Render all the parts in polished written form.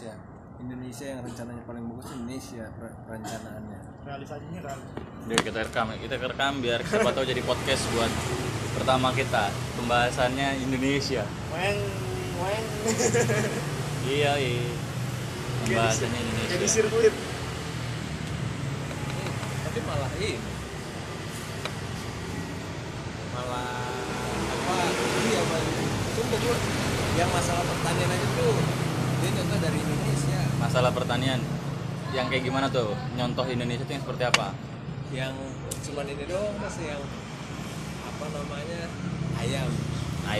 Indonesia. Indonesia yang rencananya paling bagus Indonesia perencanaannya. Realisasinya kan. Kita rekam biar siapa tahu jadi podcast buat pertama kita. Pembahasannya Indonesia. When. Iya. Pembahasannya Indonesia. Jadi sirkuit. Tapi malah ini. Yang masalah pertanian aja tuh, dia contoh dari Indonesia. Masalah pertanian, yang kayak gimana tuh? Nyontoh Indonesia tuh yang seperti apa? Yang cuman ini doang mas, yang apa namanya ayam. Bikin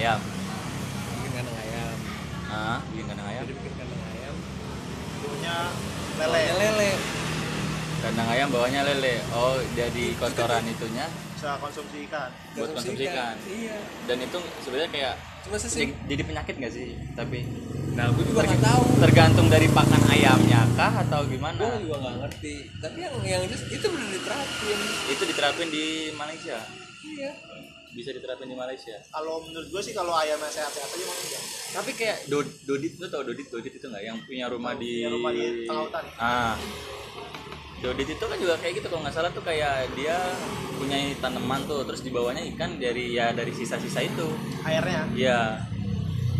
kandang ayam. Punya lele. Kandang ayam bawahnya lele. Oh, jadi kotoran itunya. Bisa konsumsi ikan. Buat konsumsi ikan. Iya. Dan itu sebenarnya kayak cuma jadi penyakit nggak sih? Tapi, nah, gue juga nggak tahu. Tergantung dari pakan ayamnya kah atau gimana? Gue juga nggak ngerti. Tapi yang itu benar diterapin. Itu diterapin di Malaysia. Iya. Bisa diterapin di Malaysia. Kalau menurut gue sih kalau ayamnya sehat-sehat aja Malaysia. Tapi kayak Dodit, lu tau Dodit itu nggak? Yang punya rumah di tengah hutan. Ah. Dodit itu kan juga kayak gitu kalau nggak salah tuh, kayak dia punya tanaman tuh, terus dibawanya ikan dari sisa-sisa itu airnya. Iya.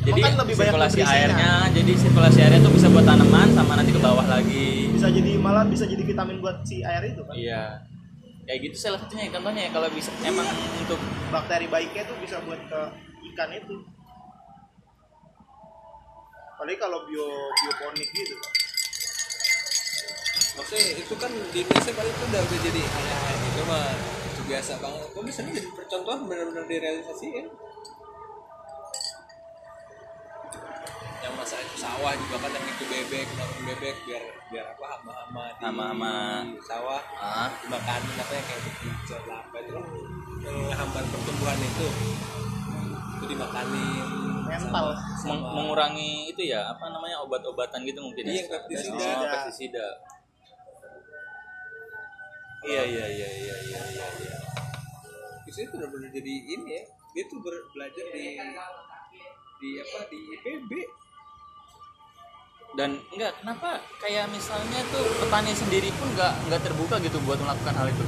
Jadi kan lebih sirkulasi airnya, jadi sirkulasi airnya tuh bisa buat tanaman sama nanti ke bawah lagi. Bisa jadi malah bisa jadi vitamin buat si air itu kan. Iya. Kayak gitu salah satunya contohnya ya, kalau bisa emang untuk bakteri baiknya tuh bisa buat ke ikan itu. Paling kalau bioponik gitu kan. Maksudnya itu kan di Indonesia paling itu udah jadi aneh-aneh gitu mah, itu biasa banget. Kok bisa jadi percontohan benar-benar direalisasiin? Yang masalah itu sawah juga kan, yang itu bebek biar apa hama-hama di sawah. Makan apa yang kayak hijau apa itu kan menghambat pertumbuhan itu dimakanin. Sama mengurangi itu ya apa namanya obat-obatan gitu mungkin ya. Pestisida. Iya. Itu benar-benar jadi ini ya. Dia tuh belajar di IPB. Dan enggak, kenapa kayak misalnya tuh petani sendiri pun enggak terbuka gitu buat melakukan hal itu.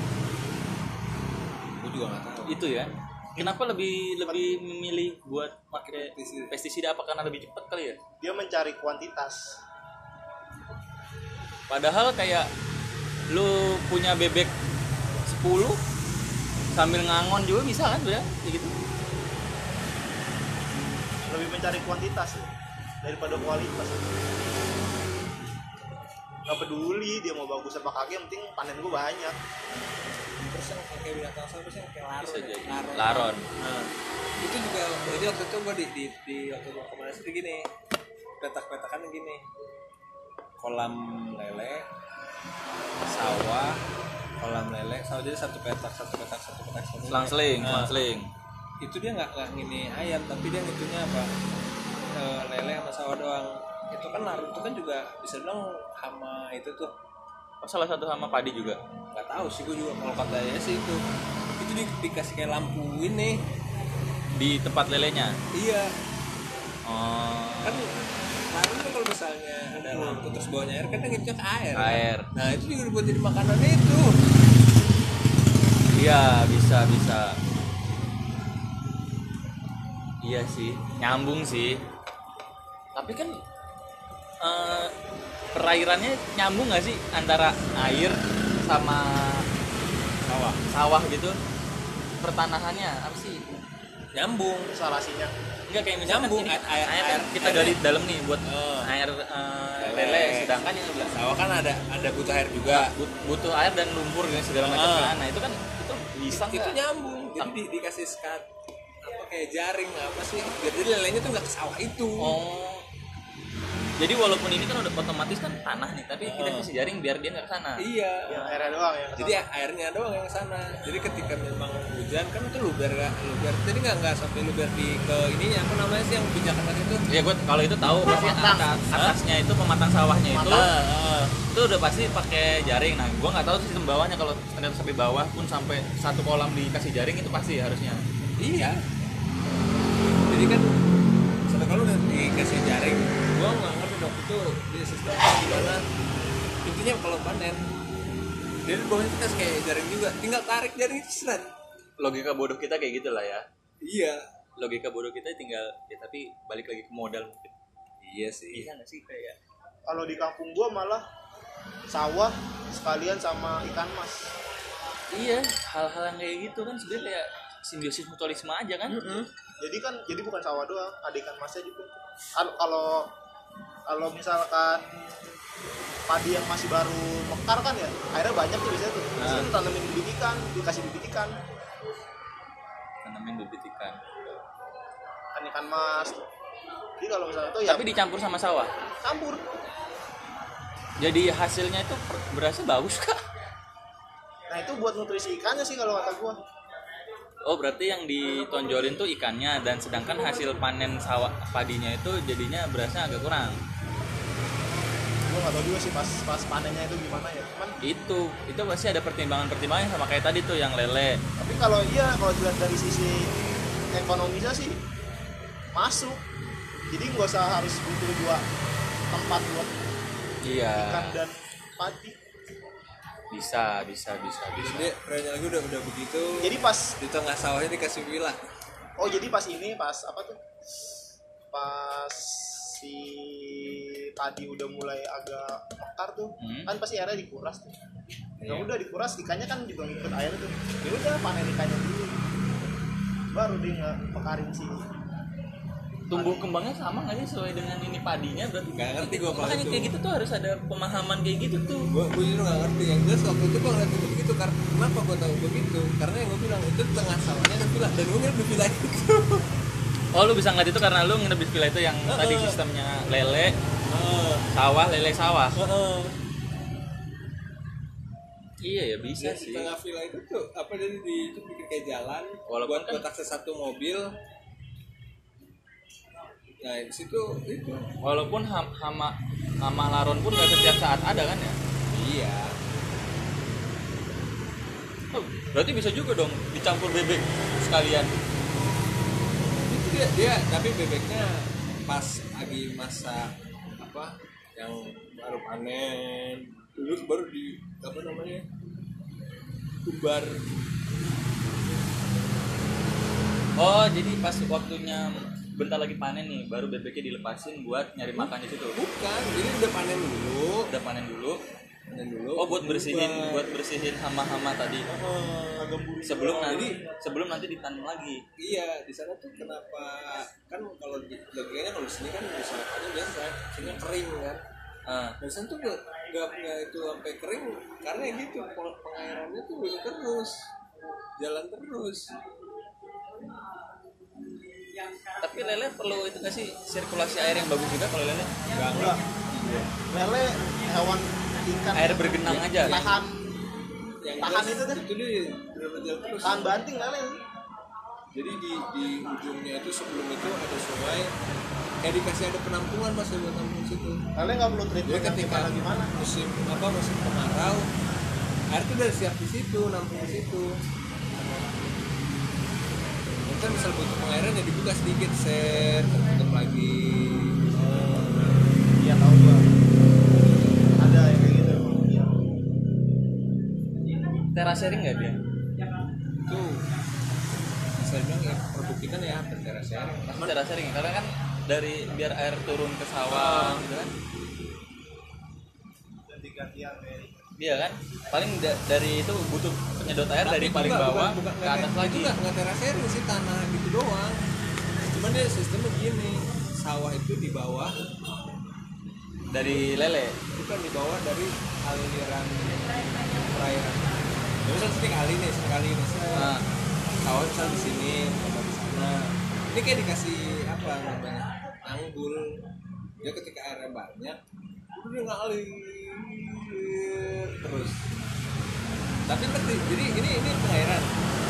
Gue juga enggak tahu. Itu ya. Kenapa lebih memilih buat pakai pestisida? Apa karena lebih cepat kali ya? Dia mencari kuantitas. Padahal kayak lu punya bebek 10 sambil ngangon juga bisa kan sebenarnya gitu. Lebih mencari kuantitas ya, daripada kualitas. Gak peduli dia mau bagus apa kagak, yang penting panen gua banyak. Terus yang kayak binatang sawah terus yang kayak laron. Nah, itu juga jadi waktu itu gua di waktu gua kemana sih gini, petak-petakan gini, kolam lele, sawah, kolam lele, sawah, jadi satu petak. Selang-seling. Itu dia nggak ngini ayam, tapi dia ngitunya apa? Lele sama sawah doang. Itu kan larut itu kan juga bisa bilang hama itu tuh. Oh, salah satu hama padi juga? Nggak tahu sih, gue juga kalau katanya sih itu dikasih kayak lampu ini di tempat lelenya. Iya. Kan larut kan kalau misalnya ada lampu terus bawahnya air kan ngitnya ke air. Nah itu juga dibuat jadi makanan itu. Iya, bisa. Iya sih, nyambung sih. Tapi kan perairannya nyambung nggak sih antara air sama sawah gitu? Pertanahannya apa sih? Nyambung salasinya. Enggak kayak misalnya nyambung air kita gali dalam nih buat air lele. Sedangkan yang sebelah sawah kan ada butuh air juga. Butuh air dan lumpur gitu segala macam. Nah itu kan itu bisa itu nyambung. Jadi dikasih sekat apa kayak jaring apa sih? Jadi lelenya tuh nggak ke sawah itu. Oh. Jadi walaupun ini kan udah otomatis kan tanah nih, tapi kita kasih jaring biar dia nggak kesana. Iya. Yang airnya doang yang kesana. Jadi airnya doang yang kesana. Jadi ketika memang hujan kan itu luber. Jadi nggak sampai luber di ke ininya. Apa namanya sih yang pijakan itu? Iya, gue kalau itu tahu pasti atasnya itu pematang sawahnya itu udah pasti pakai jaring. Nah, gue nggak tahu sistem bawahnya, kalau ternyata sampai bawah pun sampai satu kolam dikasih jaring itu pasti harusnya. Iya. Jadi kan satu kolam dikasih jaring. Gue nggak ngerti waktu itu proses dalam gimana. Intinya kalau panen dari bawahnya kita kayak jaring juga, tinggal tarik jaring itu seret. Logika bodoh kita kayak gitulah ya. Iya. Logika bodoh kita tinggal ya, tapi balik lagi ke modal mungkin. Iya sih. Iya nggak sih kayak. Kalau di kampung gua malah sawah sekalian sama ikan mas. Iya, hal-hal yang kayak gitu kan sebenarnya kayak simbiosis mutualisme aja kan. Mm-hmm. Jadi kan, jadi bukan sawah doang, ada ikan masnya juga. Kalau misalkan padi yang masih baru mekar kan ya, akhirnya banyak tuh biasanya tuh. Biasanya tanamin bibit ikan, dikasih bibit ikan. Tanamin bibit ikan. Kan ikan mas. Tuh. Jadi kalau misalnya tuh ya. Tapi dicampur sama sawah. Campur. Jadi hasilnya itu berasnya bagus kah? Nah itu buat nutrisi ikannya sih kalau kata gua. Oh berarti yang ditonjolin tuh ikannya, dan sedangkan hasil panen sawah padinya itu jadinya berasnya agak kurang. Gua nggak tahu juga sih pas panennya itu gimana ya. Cuman itu pasti ada pertimbangan sama kayak tadi tuh yang lele. Tapi kalau iya kalau dilihat dari sisi ekonomisnya sih masuk. Jadi nggak usah harus butuh dua tempat buat ikan dan padi. Bisa. Jadi perannya lagi udah begitu. Jadi pas di tengah sawahnya dikasih villa. Oh jadi pas si padi udah mulai agak mekar tuh, kan pasti airnya dikuras tuh. Nah udah dikuras, ikannya kan juga ngikut air tuh. Ya udah panen ikannya dulu, baru dia ngepekarin sini. Tumbuh kembangnya sama nggak sih sesuai dengan ini padinya? Berarti nggak ngerti gue kalau makanya itu. Kayak gitu tuh harus ada pemahaman kayak gitu tuh. Gue juga nggak ngerti yang jelas waktu itu gue ngeliat begitu. Karena kenapa gue tahu begitu? Karena yang gue bilang itu tengah sawahnya ada villa dan gue nginep di villa itu. Oh lu bisa ngeliat itu karena lu nginep di villa itu yang tadi sistemnya lele sawah lele sawah. Iya ya bisa sih. Tengah villa itu tuh apa jadi itu bikin kayak jalan. Walaupun buat kotak satu mobil. Nah di situ itu walaupun hama laron pun nggak setiap saat ada kan ya. Iya. Oh, berarti bisa juga dong dicampur bebek sekalian. Itu dia tapi bebeknya pas lagi masa apa yang baru panen terus baru di apa namanya kubar. Oh jadi pas waktunya bentar lagi panen nih, baru bebeknya dilepasin buat nyari makan di situ. Bukan, jadi udah panen dulu. Oh, buat bersihin hama-hama tadi. Sebelum nanti ditanam lagi. Iya, di sana tuh kenapa? Kan kalau logikanya kalau di sini kan bisa makannya biasa, sini kering kan. Biasanya tuh nggak itu sampai kering, karena gitu pengairannya tuh jalan terus. Tapi lele perlu itu nggak sih sirkulasi air yang bagus juga kalau lele? Enggak. Lele hewan ikan. Air bergenang ya, aja. Tahan itu kan? Itu dia. Tahan banting lele. Jadi di ujungnya itu sebelum itu ada sungai. Dikasih ada penampungan mas buat tampung situ. Lele nggak perlu treatment ketika gimana? Musim kemarau. Air itu udah siap di situ, nampung di situ. Kan misal butuh pengairan ya dibuka sedikit set tutup lagi. Iya tahu gua ada yang kayak gitu. Terasering nggak dia tuh saya bilang ya produk kita ya terasering karena kan dari biar air turun ke sawah gitu kan dan digantian iya kan paling dari itu butuh penyedot air tapi dari paling bawah bukan ke atas lagi itu nggak terasir sih tanah gitu doang cuman dia sistemnya gini sawah itu di bawah dari lele bukan di bawah dari aliran perairan jadi kan sekali nih sawah misal di sini atau di sana ini kayak dikasih apa namanya tanggul dia ketika airnya banyak udah ngalir terus tapi penting jadi ini pengairan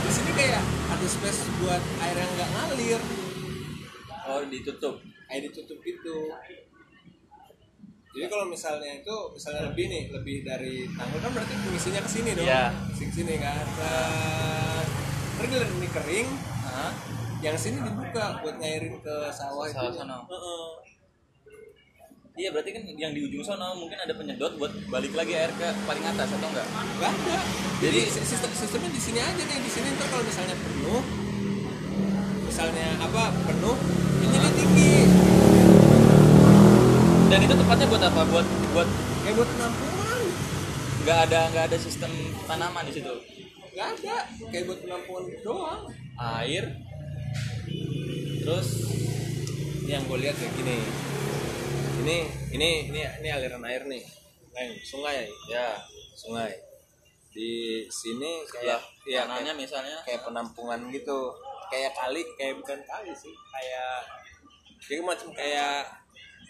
di sini kayak ada space buat air yang nggak ngalir ditutup gitu jadi kalau misalnya lebih dari tanggul kan berarti pengisinya kesini dong kesini kan terus ini kering yang sini dibuka buat ngairin ke sawah itu Iya, berarti kan yang di ujung sana mungkin ada penyedot buat balik lagi air ke paling atas atau enggak? Enggak ada. Jadi sistemnya di sini aja nih, di sini ntar kalau misalnya penuh, pinggirnya tinggi. Dan itu tepatnya buat apa? Buat kayak buat penampungan. Enggak ada sistem tanaman di situ. Enggak ada, kayak buat penampungan doang. Air. Terus yang gue lihat kayak gini. Ini aliran air nih. Sungai. Ya, sungai. Di sini kayak kanalnya misalnya kayak penampungan gitu. Kayak kali, kayak bukan kali sih. Kayak macam kayak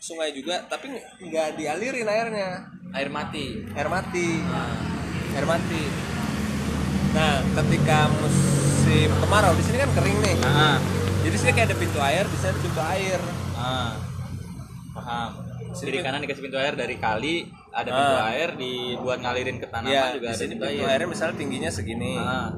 sungai juga, tapi enggak dialirin airnya. Air mati. Nah, ketika musim kemarau di sini kan kering nih. Nah. Jadi sini kayak ada pintu air, di sana pintu air. Nah. Paham. Kiri kanan dikasih pintu air dari kali, ada pintu air dibuat ngalirin ke tanaman ya, juga ada pintu air. Airnya misalnya tingginya segini. Nah.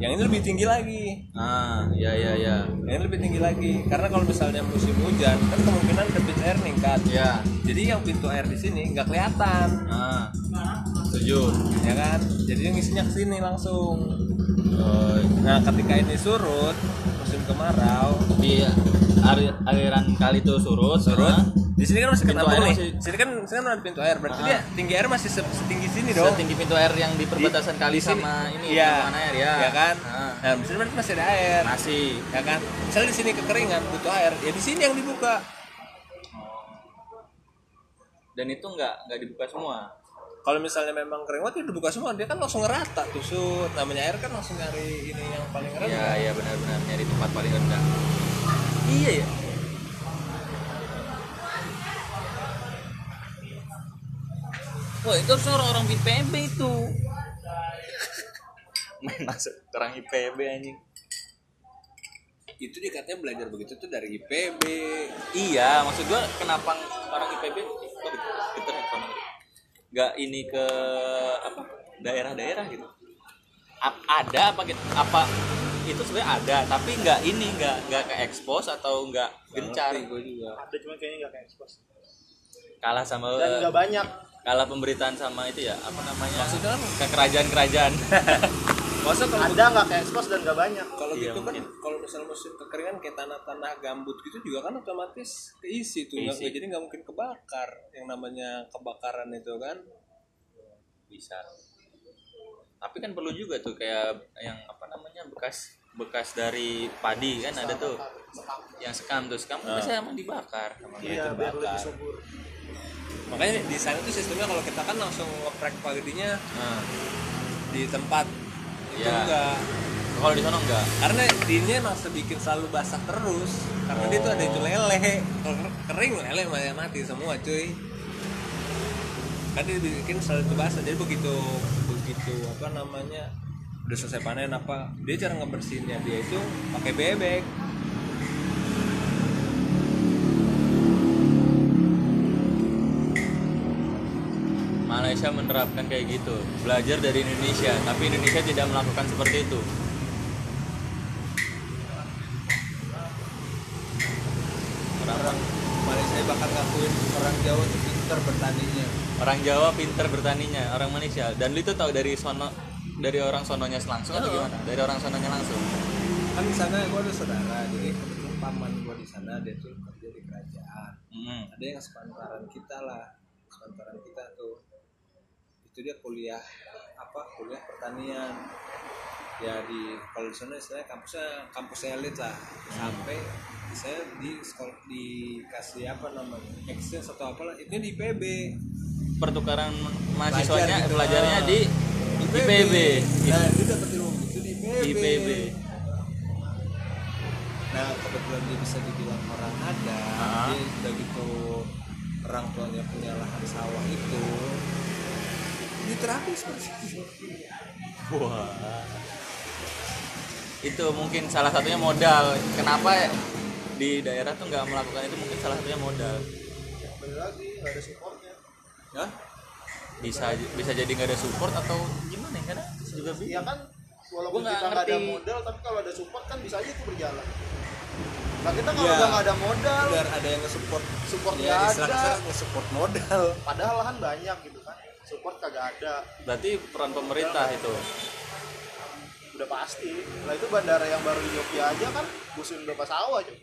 Yang ini lebih tinggi lagi. Nah, ya. Yang ini lebih tinggi lagi karena kalau misalnya musim hujan, kan kemungkinan debit air meningkat. Ya. Jadi yang pintu air di sini nggak kelihatan. Nah. Setuju, ya kan? Jadi yang isinya ke sini langsung. Nah, ketika ini surut musim kemarau, iya. Aliran kali itu surut. Di sini kan masih kenampung nih. Sini kan ada pintu air. Berarti dia tinggi air masih setinggi sini dong. Setinggi pintu air yang di perbatasan kali sama ini pemandangan air ya. Iya kan? Nah, di sini berarti masih ada air. Masih, ya kan? Misalnya di sini kekeringan butuh air, ya di sini yang dibuka. Dan itu enggak dibuka semua. Kalau misalnya memang kering banget, itu dibuka semua, dia kan langsung ngerata tuh. Namanya air kan langsung nyari ini yang paling rendah. Iya, benar-benar nyari tempat paling rendah. Iya ya. Wah, itu orang IPB itu. Main masuk orang IPB anjing. Itu dikatanya belajar begitu tuh dari IPB. Iya, maksud gua kenapa orang IPB nggak ini ke apa daerah-daerah gitu. Ada apa gitu? Apa itu sebenarnya ada, tapi nggak ke expose atau nggak gencar. Gue juga ada, cuma kayaknya nggak ke expose, kalah sama dan nggak banyak, kalah pemberitaan sama itu ya, apa namanya, maksudnya ke kerajaan-kerajaan. Maksudnya ada nggak ke expose dan nggak banyak. Kalau iya, gitu mungkin. Kan kalau misalnya musim kekeringan kayak tanah-tanah gambut gitu juga kan otomatis keisi tuh, jadi nggak mungkin kebakar. Yang namanya kebakaran itu kan bisa, tapi kan perlu juga tuh kayak yang apa namanya bekas dari padi kan ada tuh sekam. Yang sekam tuh bisa emang dibakar, iya biar lebih subur. Makanya di sana tuh sistemnya kalau kita kan langsung ngeprek padinya di tempat itu enggak. Kalau di sana enggak, karena dinnya emang sedikit selalu basah terus karena dia tuh ada itu lele. Kalau kering lele mati semua cuy, kan dia bikin selalu basah. Jadi begitu apa namanya udah selesai panen apa, dia cara ngebersihinnya dia itu pakai bebek. Malaysia menerapkan kayak gitu, belajar dari Indonesia, tapi Indonesia tidak melakukan seperti itu. Orang Malaysia bahkan ngakuin orang Jawa itu pinter bertaninya. Orang Jawa pinter bertaninya, orang Malaysia. Dan lu itu tahu dari orang sononya langsung atau gimana? Dari orang sononya langsung. Kan di sana gue ada saudara, jadi kebetulan paman gue di sana dia tuh kerja di kerajaan. Ada yang sepantaran kita tuh. Itu dia kuliah pertanian. Ya kalau di sana istilahnya kampus elit lah. Sampai saya di sekolah dikasih exchange atau apalah, itu di IPB. Pertukaran mahasiswanya gitu, belajarnya di IPB. Nah, dia dapat ilmu itu di IPB. Nah, kebetulan dia bisa dibilang orang ada. Dia udah gitu orang tuanya punya lahan sawah itu. Diterapin seperti itu. Wah. Itu mungkin salah satunya modal. Kenapa di daerah tuh nggak melakukan itu, mungkin salah satunya modal. Bener lagi, nggak ada supportnya. Ya? Bisa jadi nggak ada support atau gimana ya, karena juga bingung. Ya kan, walaupun kita nggak ada modal, tapi kalau ada support kan bisa aja itu berjalan. Nah kita kalau udah nggak ada modal, biar ada yang nge-support ya, ada nge-support modal. Padahal lahan banyak gitu kan, support kagak ada. Berarti peran pemerintah itu udah pasti. Nah itu bandara yang baru di Jogja aja kan busuin berapa sawah aja.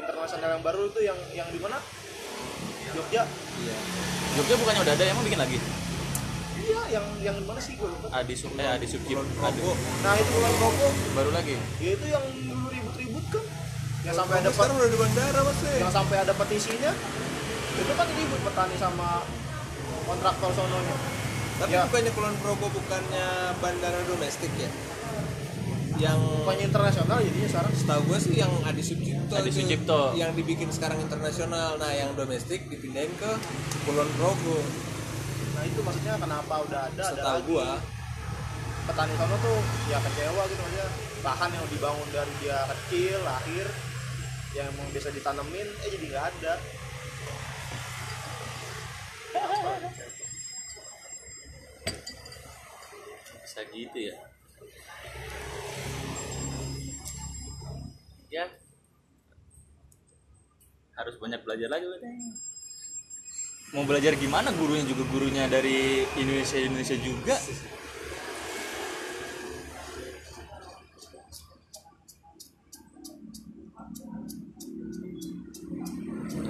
Internasional yang baru itu yang di mana? Jogja. Iya. Jogja bukannya udah ada, emang bikin lagi? Iya, yang mana sih gue lupa? Adi Sukim. Nah itu Pulau Progo baru lagi. Ya itu yang dulu ribut-ribut kan. Yang sampai ada sekarang udah di bandara maksudnya. Yang sampai ada petisinya. Itu kan ribut petani sama kontraktor sononya. Tapi ya, bukannya Kulon Progo bukannya bandara domestik ya? Yang bukannya internasional jadinya sekarang? Setahu gue sih yang Adi Sucipto yang dibikin sekarang internasional. Nah yang domestik dipindahin ke Kulon Progo. Nah itu maksudnya kenapa udah ada? Setahu gue petani sono tuh ya kecewa gitu aja. Lahan yang dibangun dari dia kecil lahir yang emang bisa ditanemin jadi nggak ada. Bisa gitu ya. Ya harus banyak belajar lagi. Mau belajar gimana, gurunya dari Indonesia juga.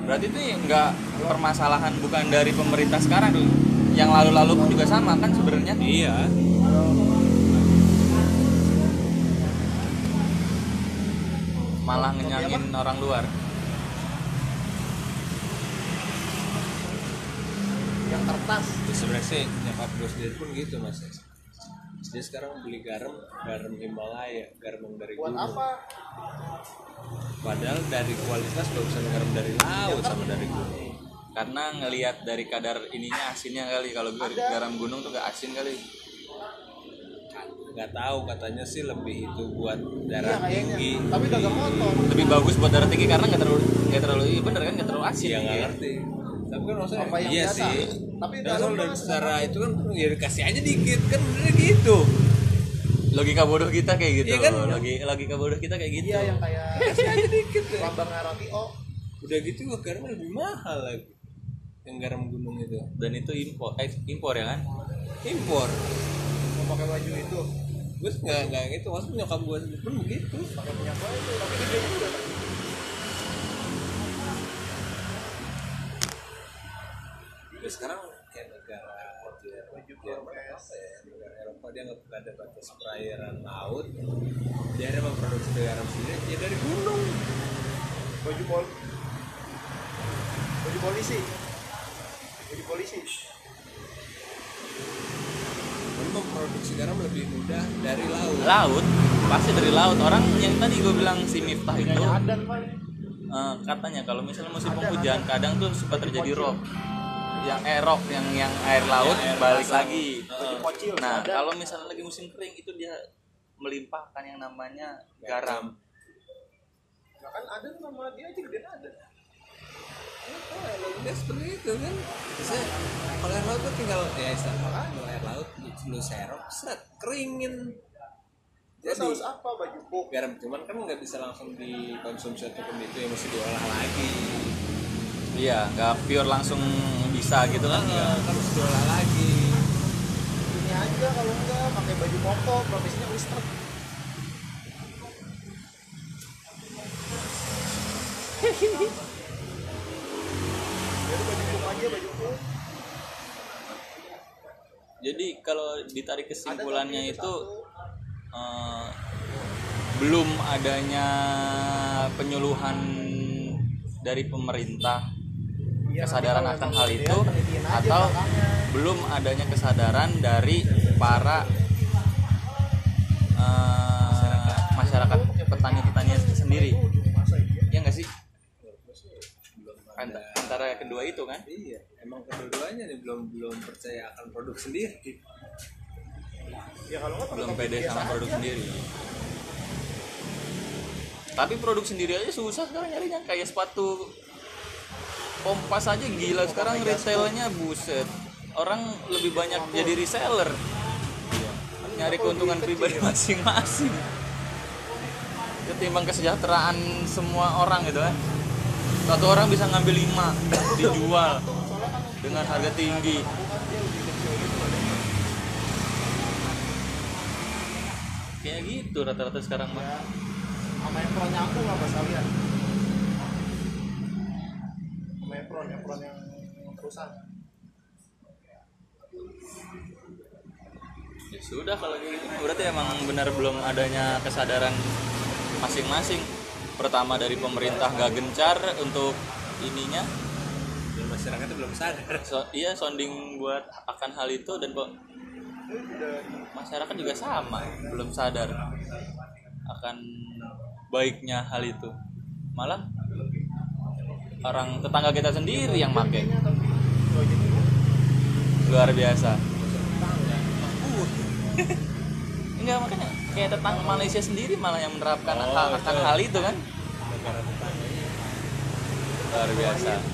Berarti itu enggak permasalahan bukan dari pemerintah sekarang dulu. Yang lalu-lalu pun juga sama kan sebenarnya? Iya. Malah ngenyangin orang luar. Yang kertas sebenarnya sih nyokap gue sendiri pun gitu mas. Dia sekarang beli garam Himalaya, garam yang dari gunung. Buat apa? Padahal dari kualitas bagusan garam dari laut ya, sama dari gunung. Karena ngelihat dari kadar ininya asinnya kali. Kalau garam gunung tuh gak asin kali. Gak tahu, katanya sih lebih itu buat darah tinggi. Tapi udah gak motor. Lebih bagus buat darah tinggi karena gak terlalu bener kan, gak terlalu asin. Iya gak ngerti. Tapi kan maksudnya apa yang iya biasa sih. Tapi dari secara itu kan ya dikasih aja dikit kan bener gitu. Logika bodoh kita kayak gitu. Iya kan? Logika bodoh kita kayak gitu. Iya yang kayak kasih aja dikit. Lambang RPO. Udah gitu garam lebih mahal lagi. Yang garam gunung itu. Dan itu impor ya kan? Impor. Mau pakai baju itu. Gue enggak gitu. Maksudnya nyokap gue pun begitu. Pakai minyak gue itu tapi gede juga. Tapi sekarang kayak negara Eropa dia nggak ada batas perairan laut, dia ada memproduksi garam sendiri dia dari gunung. Baju polisi memproduksi garam lebih mudah dari laut pasti dari laut. Orang yang tadi gue bilang si Miftah itu katanya kalau misalnya musim penghujan kadang tuh suka terjadi rob yang erok yang air laut yang air balik pasang lagi. Pocil, nah, kalau misalnya lagi musim kering itu dia melimpahkan yang namanya garam. Nah, kan ada nama dia aja gede ada. Ini seperti itu kan. Bisa kalau air laut tuh tinggal ya istilah air laut lu serok, set keringin. Jadi harus apa baju kok garam cuman kan enggak bisa langsung dikonsumsi ataupun itu ya mesti diolah lagi. Iya, nggak pure langsung bisa gitu kan? Harus diolah lagi. Ini aja kalau nggak pakai baju koko, profesinya Mister. Jadi baju koko. Jadi kalau ditarik kesimpulannya itu belum adanya penyuluhan dari pemerintah. Kesadaran akan hal itu atau belum adanya kesadaran dari para masyarakat petani-petaninya sendiri, ya nggak sih? Antara kedua itu kan? Iya, emang kedua-duanya nih belum percaya akan produk sendiri. Ya, kalau belum pede sama produk sendiri. Tapi produk sendiri aja susah sekarang nyarinya, kayak sepatu Kompas aja gila sekarang retailnya buset. Orang lebih banyak jadi reseller. Nyari keuntungan pribadi masing-masing. ketimbang kesejahteraan semua orang gitu kan. Satu orang bisa ngambil 5 dijual dengan harga tinggi. Kayak gitu rata-rata sekarang mah. Ya, sama apron aku nggak masalah ya. Sama apron yang terusan. Ya sudah kalau gitu berarti emang benar belum adanya kesadaran masing-masing. Pertama dari pemerintah nggak gencar untuk ininya, dan masyarakat itu belum sadar. Iya sounding buat akan hal itu, dan kok masyarakat juga sama belum sadar akan baiknya hal itu. Malah orang tetangga kita sendiri yang pakai. Luar biasa. Enggak, makanya kayak tetangga Malaysia sendiri malah yang menerapkan hal itu kan. Luar biasa.